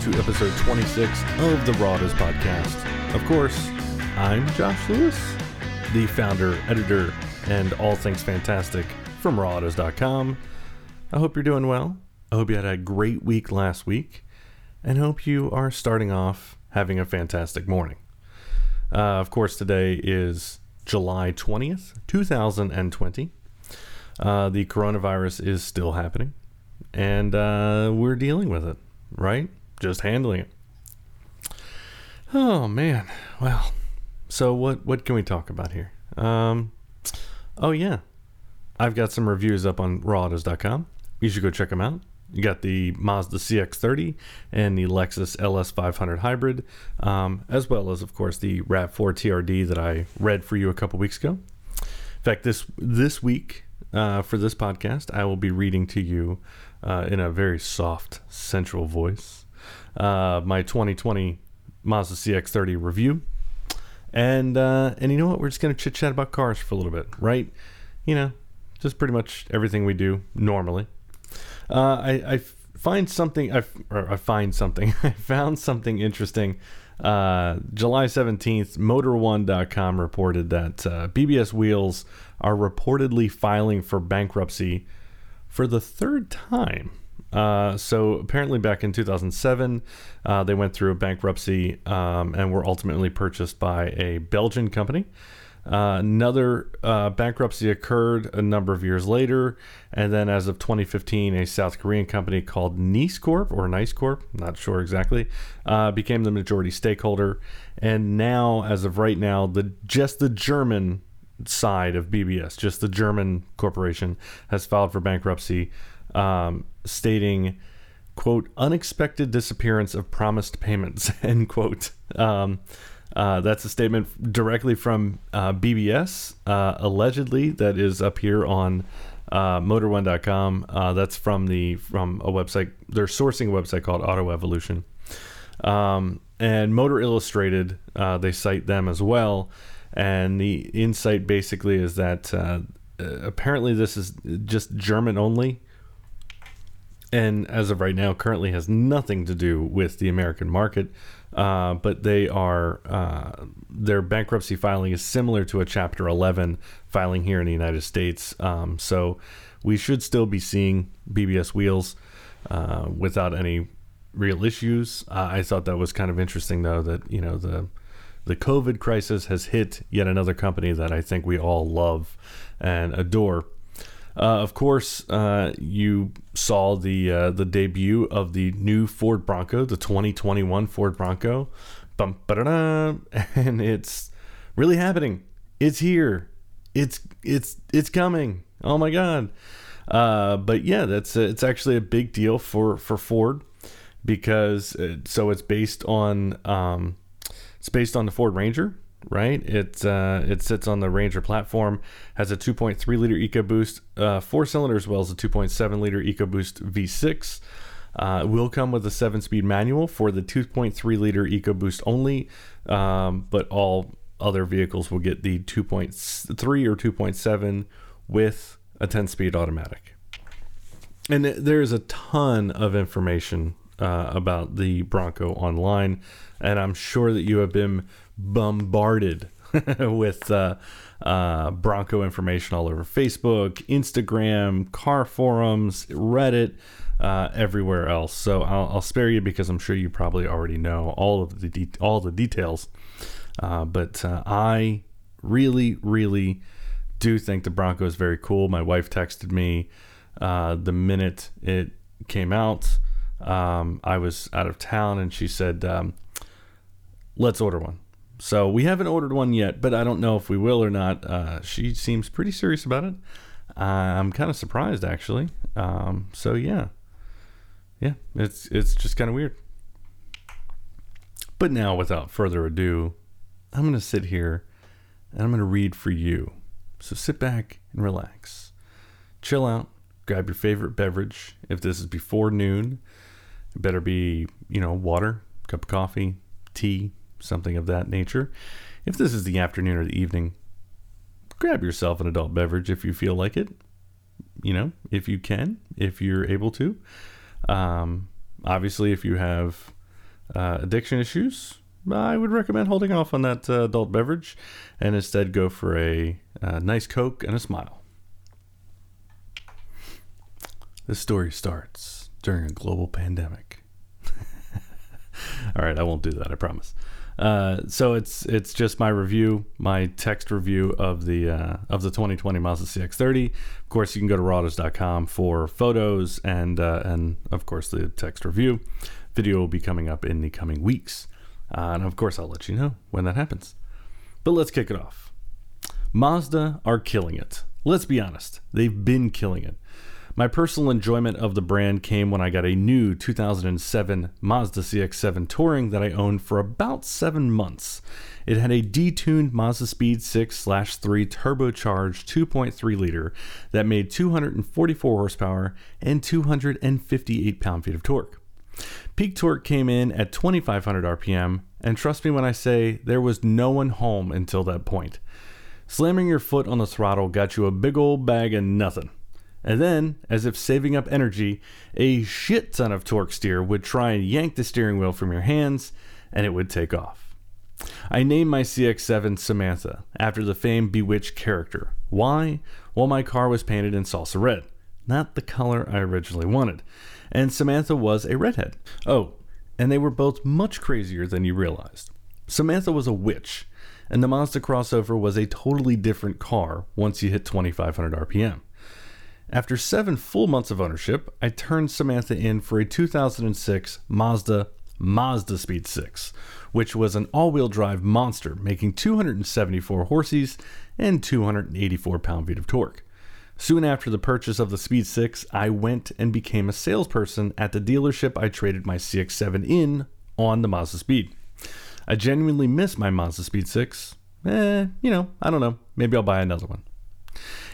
to episode 26 of the RawAutos podcast. Of course, I'm Josh Lewis, the founder, editor, and all things fantastic from RawAutos.com. I hope you're doing well. I hope you had a great week last week, and hope you are starting off having a fantastic morning. Of course, today is July 20th, 2020. The coronavirus is still happening, and we're dealing with it, right? Just handling it. Oh, man. Well, so what can we talk about here? Oh, yeah. I've got some reviews up on RawAutos.com. You should go check them out. You got the Mazda CX-30 and the Lexus LS500 hybrid, as well as, of course, the RAV4 TRD that I read for you a couple weeks ago. In fact, this week, for this podcast, I will be reading to you in a very soft, sensual voice my 2020 Mazda CX-30 review. And you know what? We're just going to chit-chat about cars for a little bit, right? You know, just pretty much everything we do normally. I found something interesting. July 17th, Motor1.com reported that BBS Wheels are reportedly filing for bankruptcy for the third time. So apparently back in 2007, they went through a bankruptcy and were ultimately purchased by a Belgian company. Another bankruptcy occurred a number of years later, and then as of 2015, a South Korean company called Nice Corp, not sure exactly, became the majority stakeholder. And now, as of right now, the German side of BBS, just the German corporation, has filed for bankruptcy, stating, quote, unexpected disappearance of promised payments, end quote. That's a statement directly from BBS, allegedly, that is up here on Motor1.com. That's from a website, they're sourcing a website called Auto Evolution. And Motor Illustrated, they cite them as well. And the insight basically is that apparently this is just German only, and as of right now, currently has nothing to do with the American market. But they are their bankruptcy filing is similar to a Chapter 11 filing here in the United States. So we should still be seeing BBS Wheels without any real issues. I thought that was kind of interesting, though, that you know the COVID crisis has hit yet another company that I think we all love and adore. Of course, you saw the debut of the new Ford Bronco, the 2021 Ford Bronco, and it's really happening. It's here. It's coming. Oh my God! But yeah, it's actually a big deal for Ford because it's based on the Ford Ranger. Right, it sits on the Ranger platform, has a 2.3 liter EcoBoost four cylinder as well as a 2.7 liter EcoBoost V6. It will come with a 7-speed manual for the 2.3 liter EcoBoost only, but all other vehicles will get the 2.3 or 2.7 with a 10-speed automatic. And there's a ton of information about the Bronco online, and I'm sure that you have been bombarded with Bronco information all over Facebook, Instagram, car forums, Reddit, everywhere else. So I'll spare you because I'm sure you probably already know all the details. But I really, really do think the Bronco is very cool. My wife texted me the minute it came out. I was out of town, and she said, "Let's order one." So we haven't ordered one yet, but I don't know if we will or not. She seems pretty serious about it. I'm kind of surprised, actually. So yeah, it's just kind of weird. But now, without further ado, I'm going to sit here and I'm going to read for you. So sit back and relax, chill out, grab your favorite beverage. If this is before noon, it better be water, cup of coffee, tea, something of that nature. If this is the afternoon or the evening, grab yourself an adult beverage if you feel like it, if you're able to. Obviously, if you have addiction issues, I would recommend holding off on that adult beverage and instead go for a nice Coke and a smile. This story starts during a global pandemic. All right, I won't do that, I promise. So it's just my review, my text review of the 2020 Mazda CX-30. Of course, you can go to RawAutos.com for photos and of course the text review. Video will be coming up in the coming weeks. And of course, I'll let you know when that happens. But let's kick it off. Mazda are killing it. Let's be honest, they've been killing it. My personal enjoyment of the brand came when I got a new 2007 Mazda CX-7 Touring that I owned for about 7 months. It had a detuned Mazda Speed 6/3 turbocharged 2.3 liter that made 244 horsepower and 258 pound-feet of torque. Peak torque came in at 2,500 RPM, and trust me when I say there was no one home until that point. Slamming your foot on the throttle got you a big old bag of nothing. And then, as if saving up energy, a shit ton of torque steer would try and yank the steering wheel from your hands, and it would take off. I named my CX-7 Samantha, after the famed Bewitched character. Why? Well, my car was painted in salsa red, not the color I originally wanted, and Samantha was a redhead. Oh, and they were both much crazier than you realized. Samantha was a witch, and the Mazda crossover was a totally different car once you hit 2,500 RPM. After 7 full months of ownership, I turned Samantha in for a 2006 Mazda Speed 6, which was an all-wheel drive monster, making 274 horses and 284 pound-feet of torque. Soon after the purchase of the Speed 6, I went and became a salesperson at the dealership I traded my CX-7 in on the Mazda Speed. I genuinely miss my Mazda Speed 6. You know, I don't know. Maybe I'll buy another one.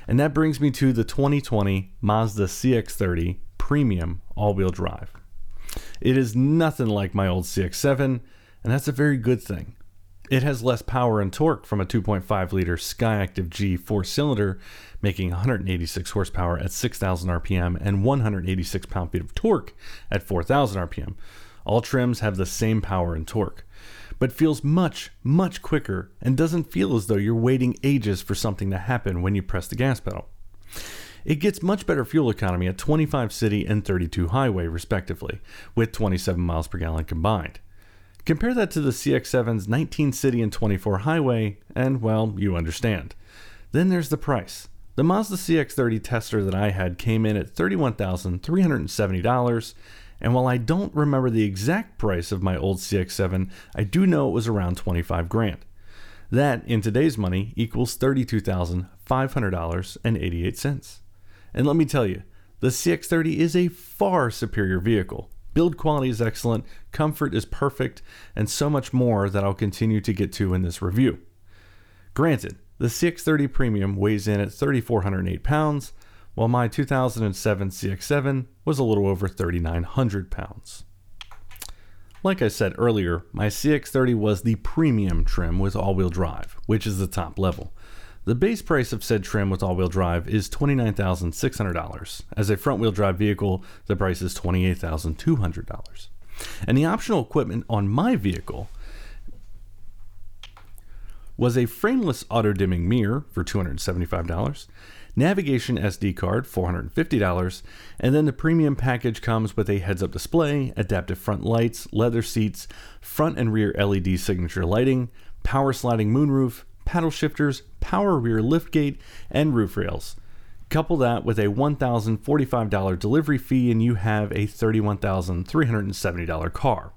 And that brings me to the 2020 Mazda CX-30 Premium All-Wheel Drive. It is nothing like my old CX-7, and that's a very good thing. It has less power and torque from a 2.5-liter Skyactiv-G 4-cylinder, making 186 horsepower at 6,000 RPM and 186 pound-feet of torque at 4,000 RPM. All trims have the same power and torque, but feels much, much quicker and doesn't feel as though you're waiting ages for something to happen when you press the gas pedal. It gets much better fuel economy at 25 city and 32 highway respectively, with 27 miles per gallon combined. Compare that to the CX-7's 19 city and 24 highway, and well, you understand. Then there's the price. The Mazda CX-30 tester that I had came in at $31,370, and while I don't remember the exact price of my old CX-7, I do know it was around $25,000. That, in today's money, equals $32,500.88. And let me tell you, the CX-30 is a far superior vehicle. Build quality is excellent, comfort is perfect, and so much more that I'll continue to get to in this review. Granted, the CX-30 Premium weighs in at 3,408 pounds, while my 2007 CX-7 was a little over 3,900 pounds. Like I said earlier, my CX-30 was the premium trim with all-wheel drive, which is the top level. The base price of said trim with all-wheel drive is $29,600. As a front-wheel drive vehicle, the price is $28,200. And the optional equipment on my vehicle was a frameless auto-dimming mirror for $275, navigation SD card, $450, and then the premium package comes with a heads-up display, adaptive front lights, leather seats, front and rear LED signature lighting, power sliding moonroof, paddle shifters, power rear liftgate, and roof rails. Couple that with a $1,045 delivery fee and you have a $31,370 car.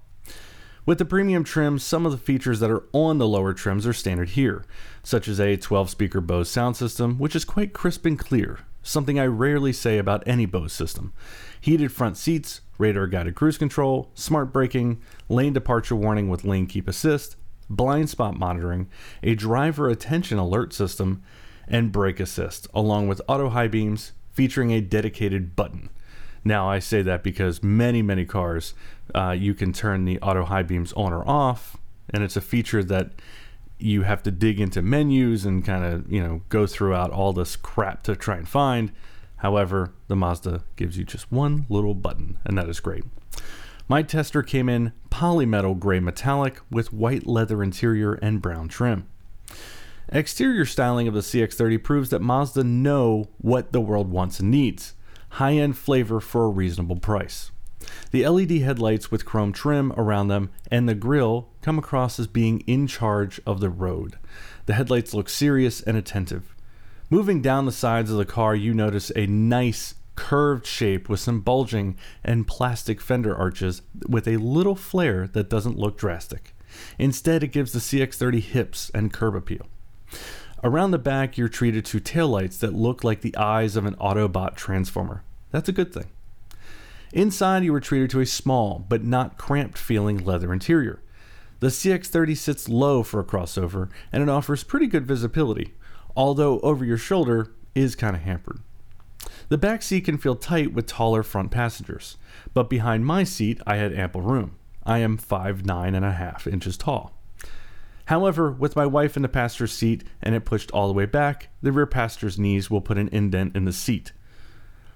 With the premium trim, some of the features that are on the lower trims are standard here, such as a 12-speaker Bose sound system, which is quite crisp and clear, something I rarely say about any Bose system, heated front seats, radar-guided cruise control, smart braking, lane departure warning with lane keep assist, blind spot monitoring, a driver attention alert system, and brake assist, along with auto high beams featuring a dedicated button. Now, I say that because many cars, you can turn the auto high beams on or off, and it's a feature that you have to dig into menus and kind of, you know, go throughout all this crap to try and find. However, the Mazda gives you just one little button, and that is great. My tester came in polymetal gray metallic with white leather interior and brown trim. Exterior styling of the CX-30 proves that Mazda know what the world wants and needs. High-end flavor for a reasonable price. The LED headlights with chrome trim around them and the grille come across as being in charge of the road. The headlights look serious and attentive. Moving down the sides of the car, you notice a nice curved shape with some bulging and plastic fender arches with a little flare that doesn't look drastic. Instead, it gives the CX-30 hips and curb appeal. Around the back, you're treated to taillights that look like the eyes of an Autobot transformer. That's a good thing. Inside, you were treated to a small but not cramped feeling leather interior. The CX-30 sits low for a crossover and it offers pretty good visibility, although over your shoulder is kind of hampered. The back seat can feel tight with taller front passengers, but behind my seat I had ample room. I am 5'9.5" tall. However, with my wife in the passenger seat and it pushed all the way back, the rear passenger's knees will put an indent in the seat.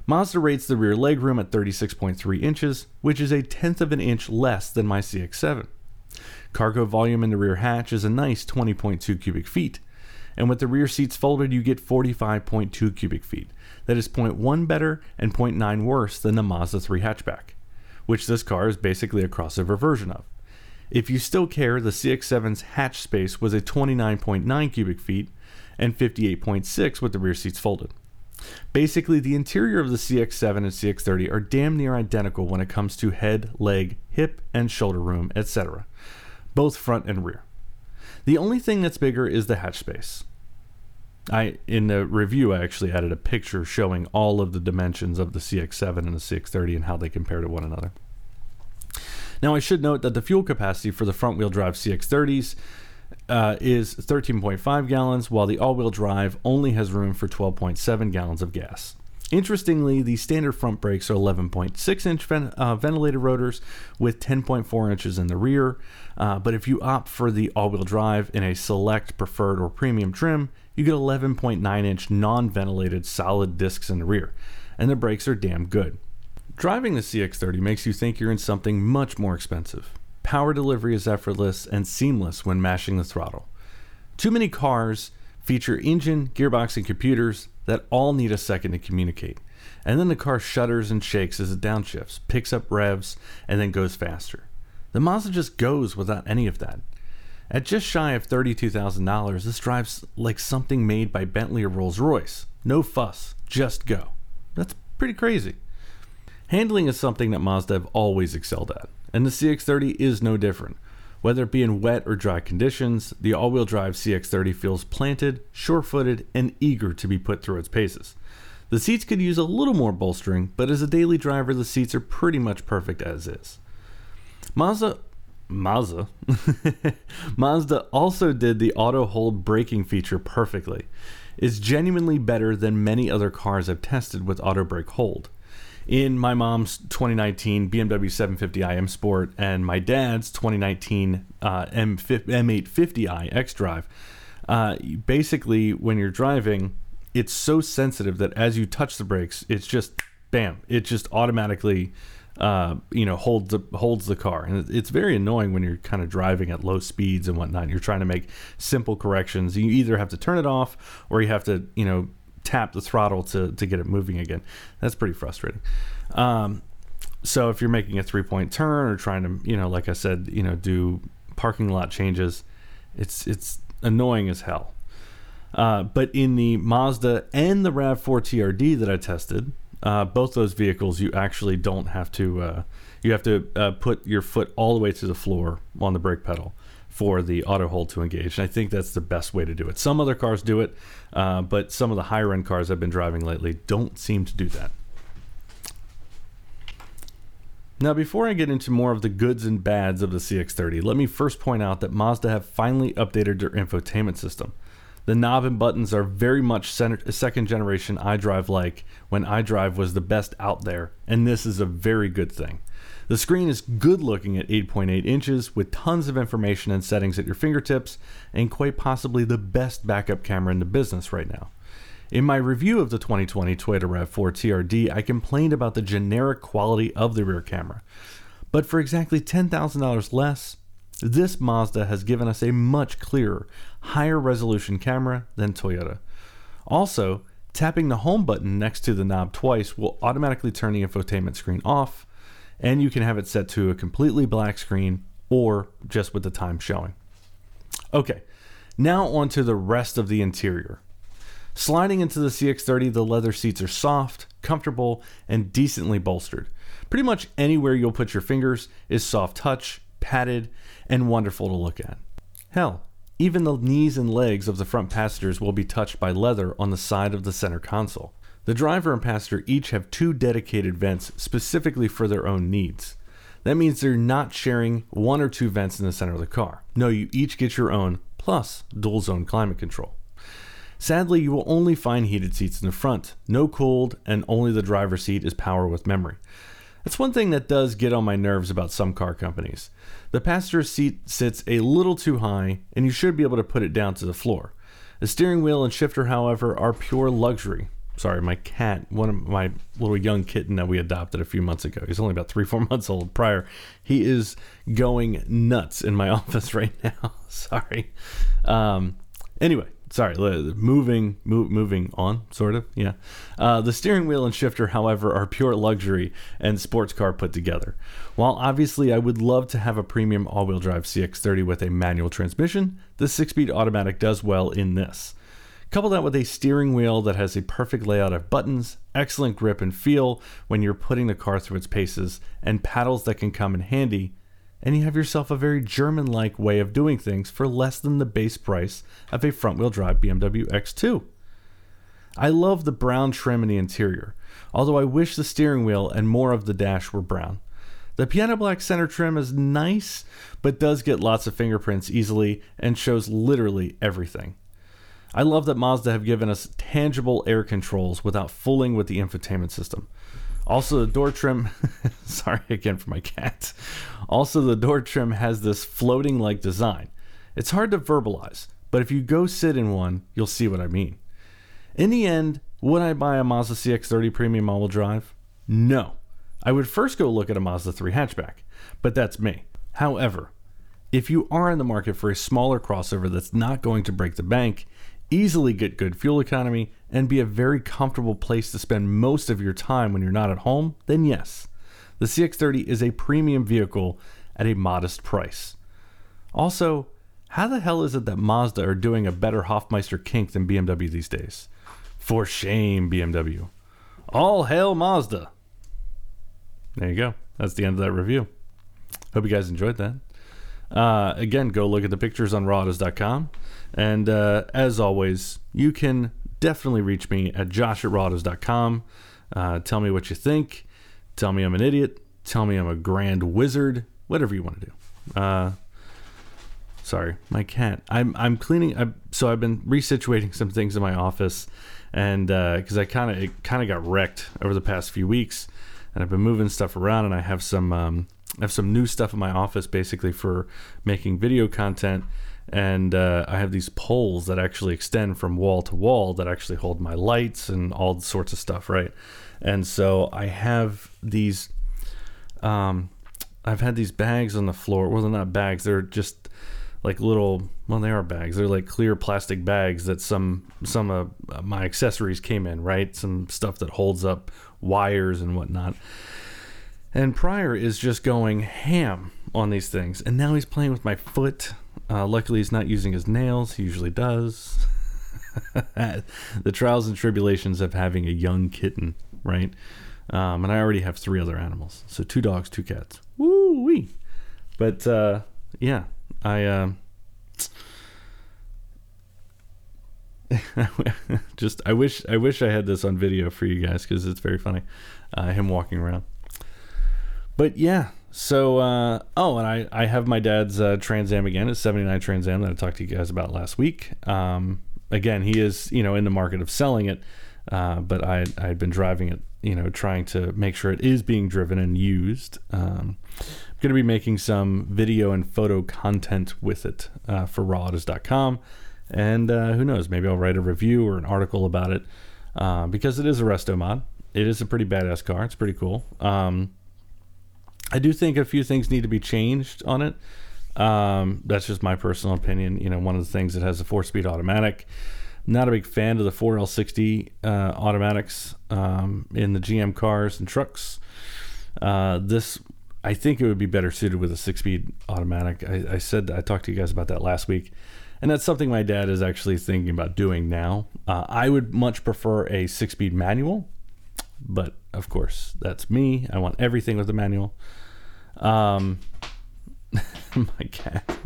Mazda rates the rear legroom at 36.3 inches, which is 1/10 of an inch less than my CX-7. Cargo volume in the rear hatch is a nice 20.2 cubic feet, and with the rear seats folded you get 45.2 cubic feet. That is 0.1 better and 0.9 worse than the Mazda 3 hatchback, which this car is basically a crossover version of. If you still care, the CX-7's hatch space was a 29.9 cubic feet and 58.6 with the rear seats folded. Basically, the interior of the CX-7 and CX-30 are damn near identical when it comes to head, leg, hip, and shoulder room, etc., both front and rear. The only thing that's bigger is the hatch space. In the review, I actually added a picture showing all of the dimensions of the CX-7 and the CX-30 and how they compare to one another. Now, I should note that the fuel capacity for the front-wheel drive CX-30s is 13.5 gallons, while the all-wheel drive only has room for 12.7 gallons of gas. Interestingly, the standard front brakes are 11.6-inch ventilated rotors with 10.4 inches in the rear, but if you opt for the all-wheel drive in a select, preferred, or premium trim, you get 11.9-inch non-ventilated solid discs in the rear, and the brakes are damn good. Driving the CX-30 makes you think you're in something much more expensive. Power delivery is effortless and seamless when mashing the throttle. Too many cars feature engine, gearbox, and computers that all need a second to communicate. And then the car shudders and shakes as it downshifts, picks up revs, and then goes faster. The Mazda just goes without any of that. At just shy of $32,000, this drives like something made by Bentley or Rolls-Royce. No fuss, just go. That's pretty crazy. Handling is something that Mazda have always excelled at, and the CX-30 is no different. Whether it be in wet or dry conditions, the all-wheel drive CX-30 feels planted, sure-footed, and eager to be put through its paces. The seats could use a little more bolstering, but as a daily driver, the seats are pretty much perfect as is. Mazda also did the auto hold braking feature perfectly. It's genuinely better than many other cars I've tested with auto brake hold. In my mom's 2019 BMW 750i M Sport and my dad's 2019 M850i xDrive, basically when you're driving, it's so sensitive that as you touch the brakes, it's just bam, it just automatically holds the car, and it's very annoying when you're kind of driving at low speeds and whatnot. You're trying to make simple corrections. You either have to turn it off or you have to tap the throttle to get it moving again. That's pretty frustrating. So if you're making a three-point turn or trying to, like I said, do parking lot changes, it's annoying as hell. But in the Mazda and the RAV4 TRD that I tested, both those vehicles, you actually don't have to, you have to put your foot all the way to the floor on the brake pedal for the auto hold to engage, and I think that's the best way to do it. Some other cars do it, but some of the higher end cars I've been driving lately don't seem to do that. Now, before I get into more of the goods and bads of the CX-30, let me first point out that Mazda have finally updated their infotainment system. The knob and buttons are very much second generation iDrive-like, when iDrive was the best out there, and this is a very good thing. The screen is good looking at 8.8 inches with tons of information and settings at your fingertips, and quite possibly the best backup camera in the business right now. In my review of the 2020 Toyota RAV4 TRD, I complained about the generic quality of the rear camera. But for exactly $10,000 less, this Mazda has given us a much clearer, higher resolution camera than Toyota. Also, tapping the home button next to the knob twice will automatically turn the infotainment screen off, and you can have it set to a completely black screen or just with the time showing. Okay, now onto the rest of the interior. Sliding into the CX-30, the leather seats are soft, comfortable, and decently bolstered. Pretty much anywhere you'll put your fingers is soft touch, padded, and wonderful to look at. Hell, even the knees and legs of the front passengers will be touched by leather on the side of the center console. The driver and passenger each have two dedicated vents specifically for their own needs. That means they're not sharing one or two vents in the center of the car. No, you each get your own, plus dual zone climate control. Sadly, you will only find heated seats in the front, no cooled, and only the driver's seat is power with memory. That's one thing that does get on my nerves about some car companies. The passenger seat sits a little too high, and you should be able to put it down to the floor. The steering wheel and shifter, however, are pure luxury. Sorry, my cat, one of my little young kitten that we adopted a few months ago. He's only about 3-4 months old prior. He is going nuts in my office right now. Sorry. Anyway. Sorry, moving on, sort of, yeah. The steering wheel and shifter, however, are pure luxury and sports car put together. While obviously I would love to have a premium all-wheel drive CX-30 with a manual transmission, the 6-speed automatic does well in this. Couple that with a steering wheel that has a perfect layout of buttons, excellent grip and feel when you're putting the car through its paces, and paddles that can come in handy, and you have yourself a very German-like way of doing things for less than the base price of a front-wheel drive BMW X2. I love the brown trim in the interior, although I wish the steering wheel and more of the dash were brown. The piano black center trim is nice, but does get lots of fingerprints easily and shows literally everything. I love that Mazda have given us tangible air controls without fooling with the infotainment system. Also, the door trim, sorry again for my cat. Also, the door trim has this floating-like design. It's hard to verbalize, but if you go sit in one, you'll see what I mean. In the end, would I buy a Mazda CX-30 Premium All-Wheel Drive? No. I would first go look at a Mazda 3 hatchback, but that's me. However, if you are in the market for a smaller crossover that's not going to break the bank, easily get good fuel economy, and be a very comfortable place to spend most of your time when you're not at home, then yes, the CX-30 is a premium vehicle at a modest price. Also, how the hell is it that Mazda are doing a better Hoffmeister kink than BMW these days? For shame, BMW. All hail Mazda. There you go. That's the end of that review. Hope you guys enjoyed that. Again, go look at the pictures on RawAutos.com. And as always, you can definitely reach me at josh@rawautos.com. Tell me what you think. Tell me I'm an idiot. Tell me I'm a grand wizard. Whatever you want to do. Sorry, my cat. I'm cleaning. So I've been resituating some things in my office, and because it kind of got wrecked over the past few weeks, and I've been moving stuff around, and I have some new stuff in my office basically for making video content. And I have these poles that actually extend from wall to wall that actually hold my lights and all sorts of stuff, right? And so I have these, I've had these bags on the floor. Well, they're not bags. They're just like little, well, they are bags. They're like clear plastic bags that some of my accessories came in, right? Some stuff that holds up wires and whatnot. And Pryor is just going ham on these things. And now he's playing with my foot. Luckily, he's not using his nails. He usually does. The trials and tribulations of having a young kitten, right? And I already have 3 other animals. So 2 dogs, 2 cats. Woo-wee. But, yeah, I wish I had this on video for you guys because it's very funny, him walking around. But, yeah. So, and I have my dad's Trans Am again. It's 79 Trans Am that I talked to you guys about last week. Again, he is, in the market of selling it, but I'd been driving it, trying to make sure it is being driven and used. I'm going to be making some video and photo content with it for RawAutos.com, and who knows, maybe I'll write a review or an article about it because it is a resto mod. It is a pretty badass car. It's pretty cool. I do think a few things need to be changed on it. That's just my personal opinion. You know, one of the things, it has a 4-speed automatic. Not a big fan of the 4L60 automatics in the GM cars and trucks. This, I think it would be better suited with a 6-speed automatic. I talked to you guys about that last week, and that's something my dad is actually thinking about doing now. I would much prefer a 6-speed manual, but of course, that's me. I want everything with a manual. My cat.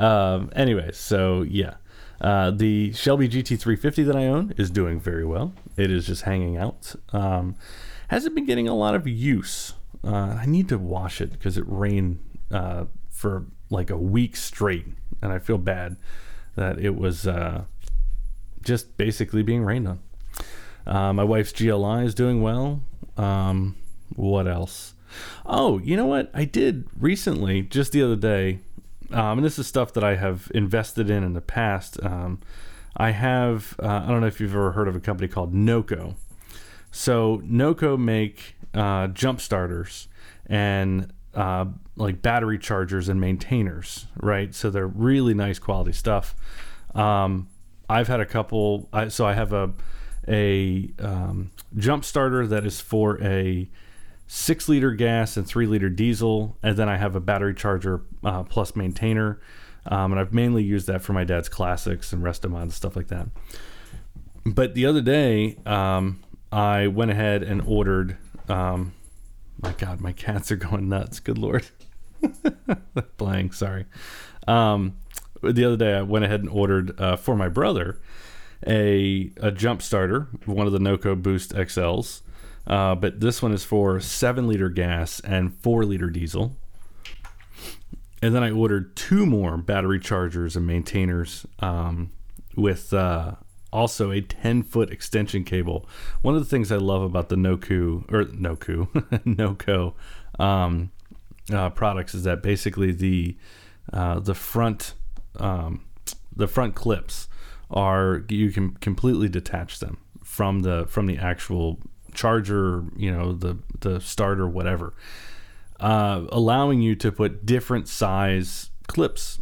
Anyway, so yeah. The Shelby GT350 that I own is doing very well. It is just hanging out. Hasn't been getting a lot of use. I need to wash it because it rained for like a week straight, and I feel bad that it was just basically being rained on. My wife's GLI is doing well. What else? Oh, you know what? I did recently, just the other day, and this is stuff that I have invested in the past. I have, I don't know if you've ever heard of a company called Noco. So Noco make jump starters and like battery chargers and maintainers, right? So they're really nice quality stuff. I've had a couple, so I have a jump starter that is for a 6-liter gas and 3-liter diesel, and then I have a battery charger plus maintainer, and I've mainly used that for my dad's classics and Restomod and stuff like that. But the other day, I went ahead and ordered, my God, my cats are going nuts, good Lord. Playing, sorry. The other day I went ahead and ordered for my brother a jump starter, one of the Noco Boost XLs. But this one is for 7-liter gas and 4-liter diesel. And then I ordered 2 more battery chargers and maintainers with also a 10-foot extension cable. One of the things I love about the Noco products is that basically the front clips are, you can completely detach them from the actual charger, you know, the starter, whatever, allowing you to put different size clips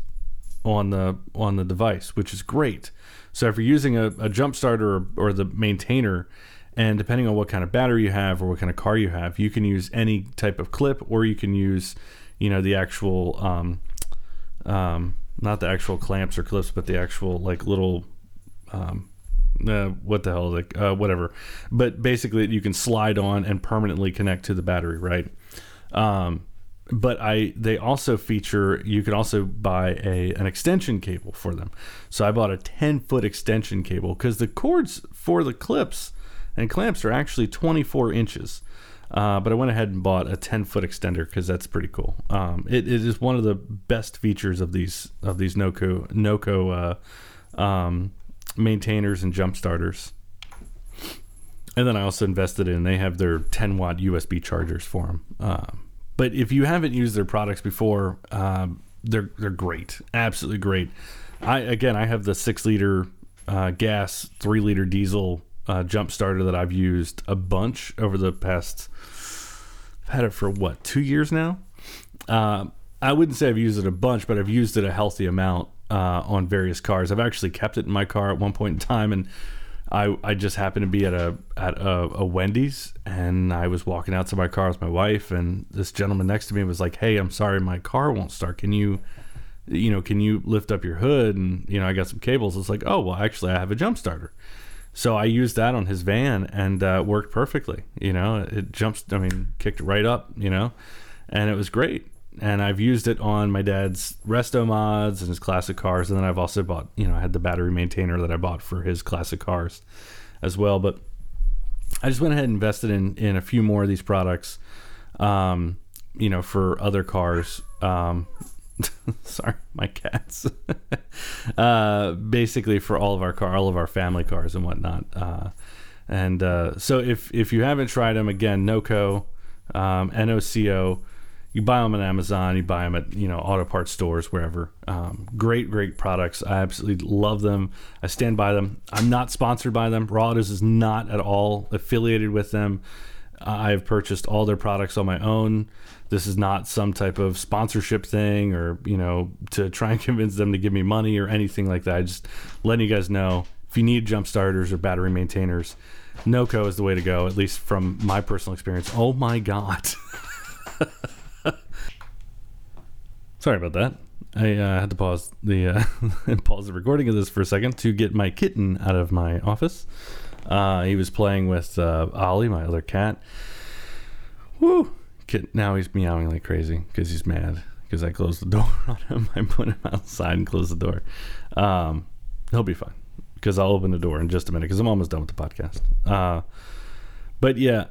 on the device, which is great. So if you're using a jump starter or the maintainer, and depending on what kind of battery you have or what kind of car you have, you can use any type of clip, or you can use, you know, the actual not the actual clamps or clips, but the actual like little what the hell, like whatever, but basically you can slide on and permanently connect to the battery, right? But they also feature, you can also buy an extension cable for them. So I bought a 10-foot extension cable because the cords for the clips and clamps are actually 24 inches. But I went ahead and bought a 10-foot extender because that's pretty cool. It is one of the best features of these Noco maintainers and jump starters. And then I also invested in, they have their 10-watt USB chargers for them. But if you haven't used their products before, they're great, absolutely great. I have the 6-liter gas, 3-liter diesel jump starter that I've used a bunch over the past. I've had it for 2 years now. I wouldn't say I've used it a bunch, but I've used it a healthy amount on various cars. I've actually kept it in my car at one point in time, and I just happened to be at a Wendy's, and I was walking out to my car with my wife, and this gentleman next to me was like, "Hey, I'm sorry, my car won't start. Can you lift up your hood?" And I got some cables. It's like, "Oh, well, actually, I have a jump starter." So I used that on his van, and worked perfectly. It kicked right up. And it was great. And I've used it on my dad's resto mods and his classic cars. And then I've also bought, I had the battery maintainer that I bought for his classic cars as well. But I just went ahead and invested in a few more of these products, for other cars. Sorry, my cats. Basically for all of our family cars and whatnot. So if you haven't tried them, again, Noco, Noco, you buy them on Amazon, you buy them at, auto parts stores, wherever. Great products. I absolutely love them. I stand by them. I'm not sponsored by them. RawAutos is not at all affiliated with them. I've purchased all their products on my own. This is not some type of sponsorship thing or, you know, to try and convince them to give me money or anything like that. I just letting you guys know, if you need jump starters or battery maintainers, NOCO is the way to go, at least from my personal experience. Oh my God. Sorry about that. I had to pause the pause the recording of this for a second to get my kitten out of my office. He was playing with Ollie, my other cat. Woo! Now he's meowing like crazy because he's mad because I closed the door on him. I put him outside and closed the door. He'll be fine because I'll open the door in just a minute because I'm almost done with the podcast. But yeah,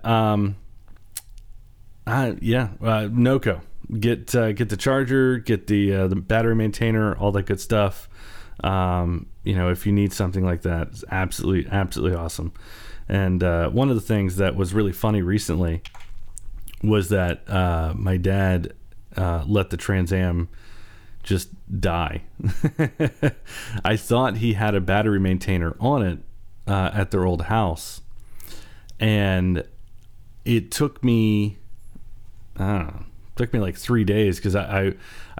NOCO. Get the charger, get the battery maintainer, all that good stuff. You know, if you need something like that, it's absolutely awesome. And one of the things that was really funny recently was that my dad let the Trans Am just die. I thought he had a battery maintainer on it at their old house, and it took me, I don't know, took me like 3 days because I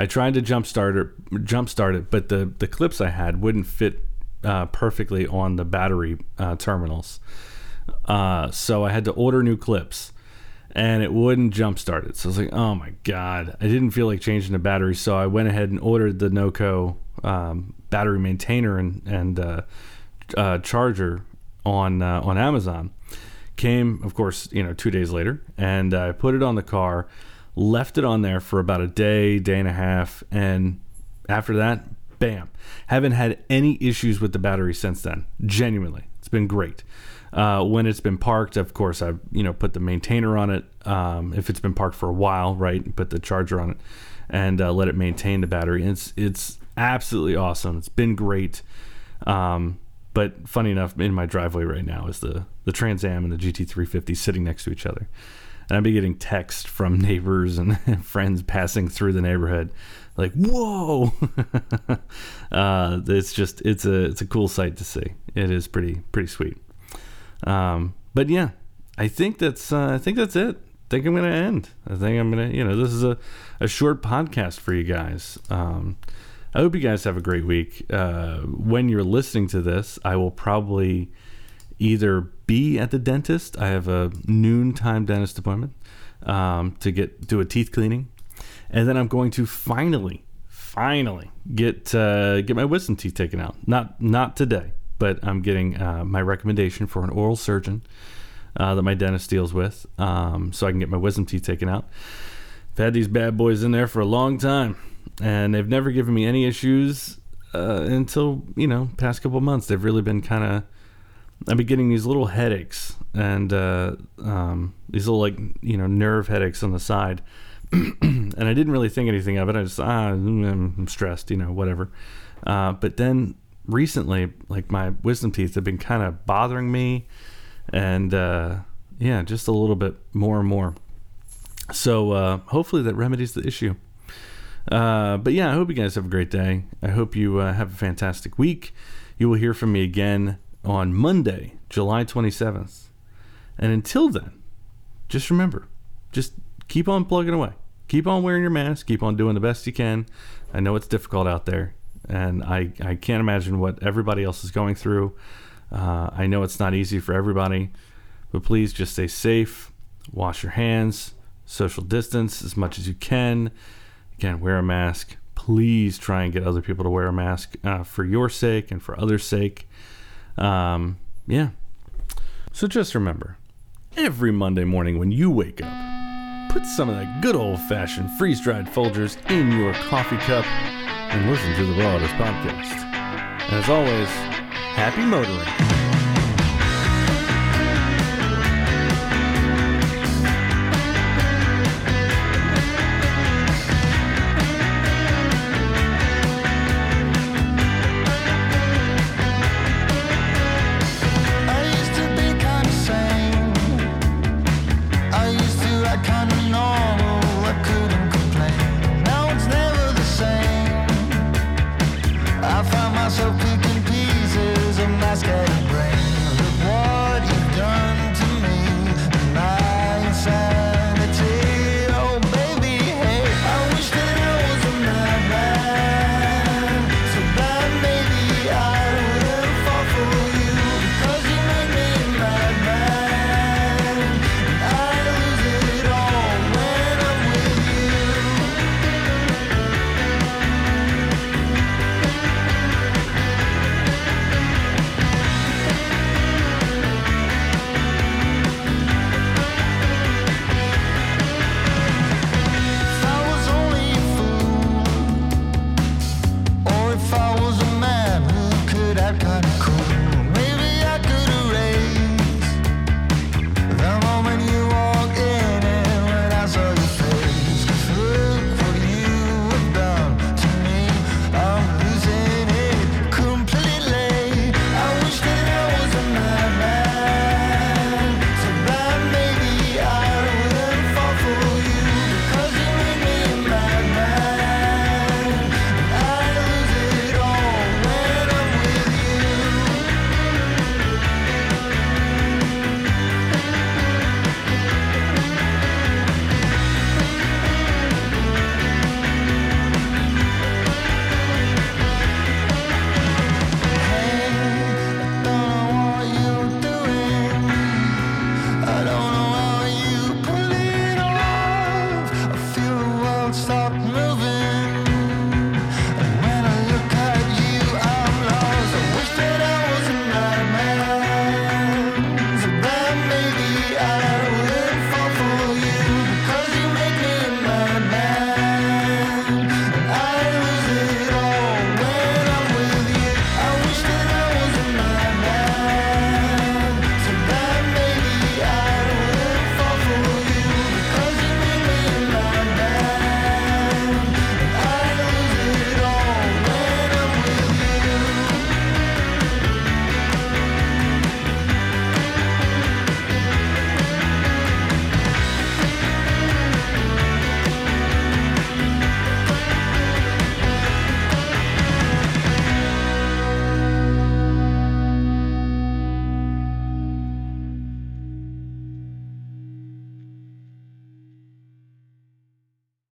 tried to jump start it, but the clips I had wouldn't fit perfectly on the battery terminals. So I had to order new clips, and it wouldn't jump start it. So I was like, oh my God, I didn't feel like changing the battery. So I went ahead and ordered the NOCO battery maintainer and charger on Amazon. Came, of course, you know, 2 days later, and I put it on the car. Left it on there for about a day, day and a half, and after that, bam. Haven't had any issues with the battery since then. Genuinely, it's been great. When it's been parked, of course, I've put the maintainer on it. If it's been parked for a while, right? Put the charger on it and let it maintain the battery. And it's absolutely awesome. It's been great. But funny enough, in my driveway right now is the Trans Am and the GT350 sitting next to each other. And I'd be getting texts from neighbors and friends passing through the neighborhood like, whoa. It's a cool sight to see. It is pretty sweet. But yeah, I think that's it. I think I'm going to end. I think I'm going to, this is a short podcast for you guys. I hope you guys have a great week. When you're listening to this, I will probably either be at the dentist. I have a noontime dentist appointment to do a teeth cleaning, and then I'm going to finally get my wisdom teeth taken out. Not today, but I'm getting my recommendation for an oral surgeon that my dentist deals with, so I can get my wisdom teeth taken out. I've had these bad boys in there for a long time, and they've never given me any issues until past couple months. They've really been kind of. I've been getting these little headaches and these little nerve headaches on the side, and I didn't really think anything of it. I just I'm stressed, whatever. But then recently, like my wisdom teeth have been kind of bothering me, and just a little bit more and more. So hopefully that remedies the issue. But yeah, I hope you guys have a great day. I hope you have a fantastic week. You will hear from me again on Monday, July 27th. And until then, just remember, just keep on plugging away. Keep on wearing your mask. Keep on doing the best you can. I know it's difficult out there, and I can't imagine what everybody else is going through. I know it's not easy for everybody, but please just stay safe. Wash your hands. Social distance as much as you can. Again, wear a mask. Please try and get other people to wear a mask for your sake and for others' sake. So just remember, every Monday morning when you wake up, put some of that good old-fashioned freeze-dried Folgers in your coffee cup and listen to the RawAutos podcast. And as always, happy motoring. Pieces of my sky. I've got a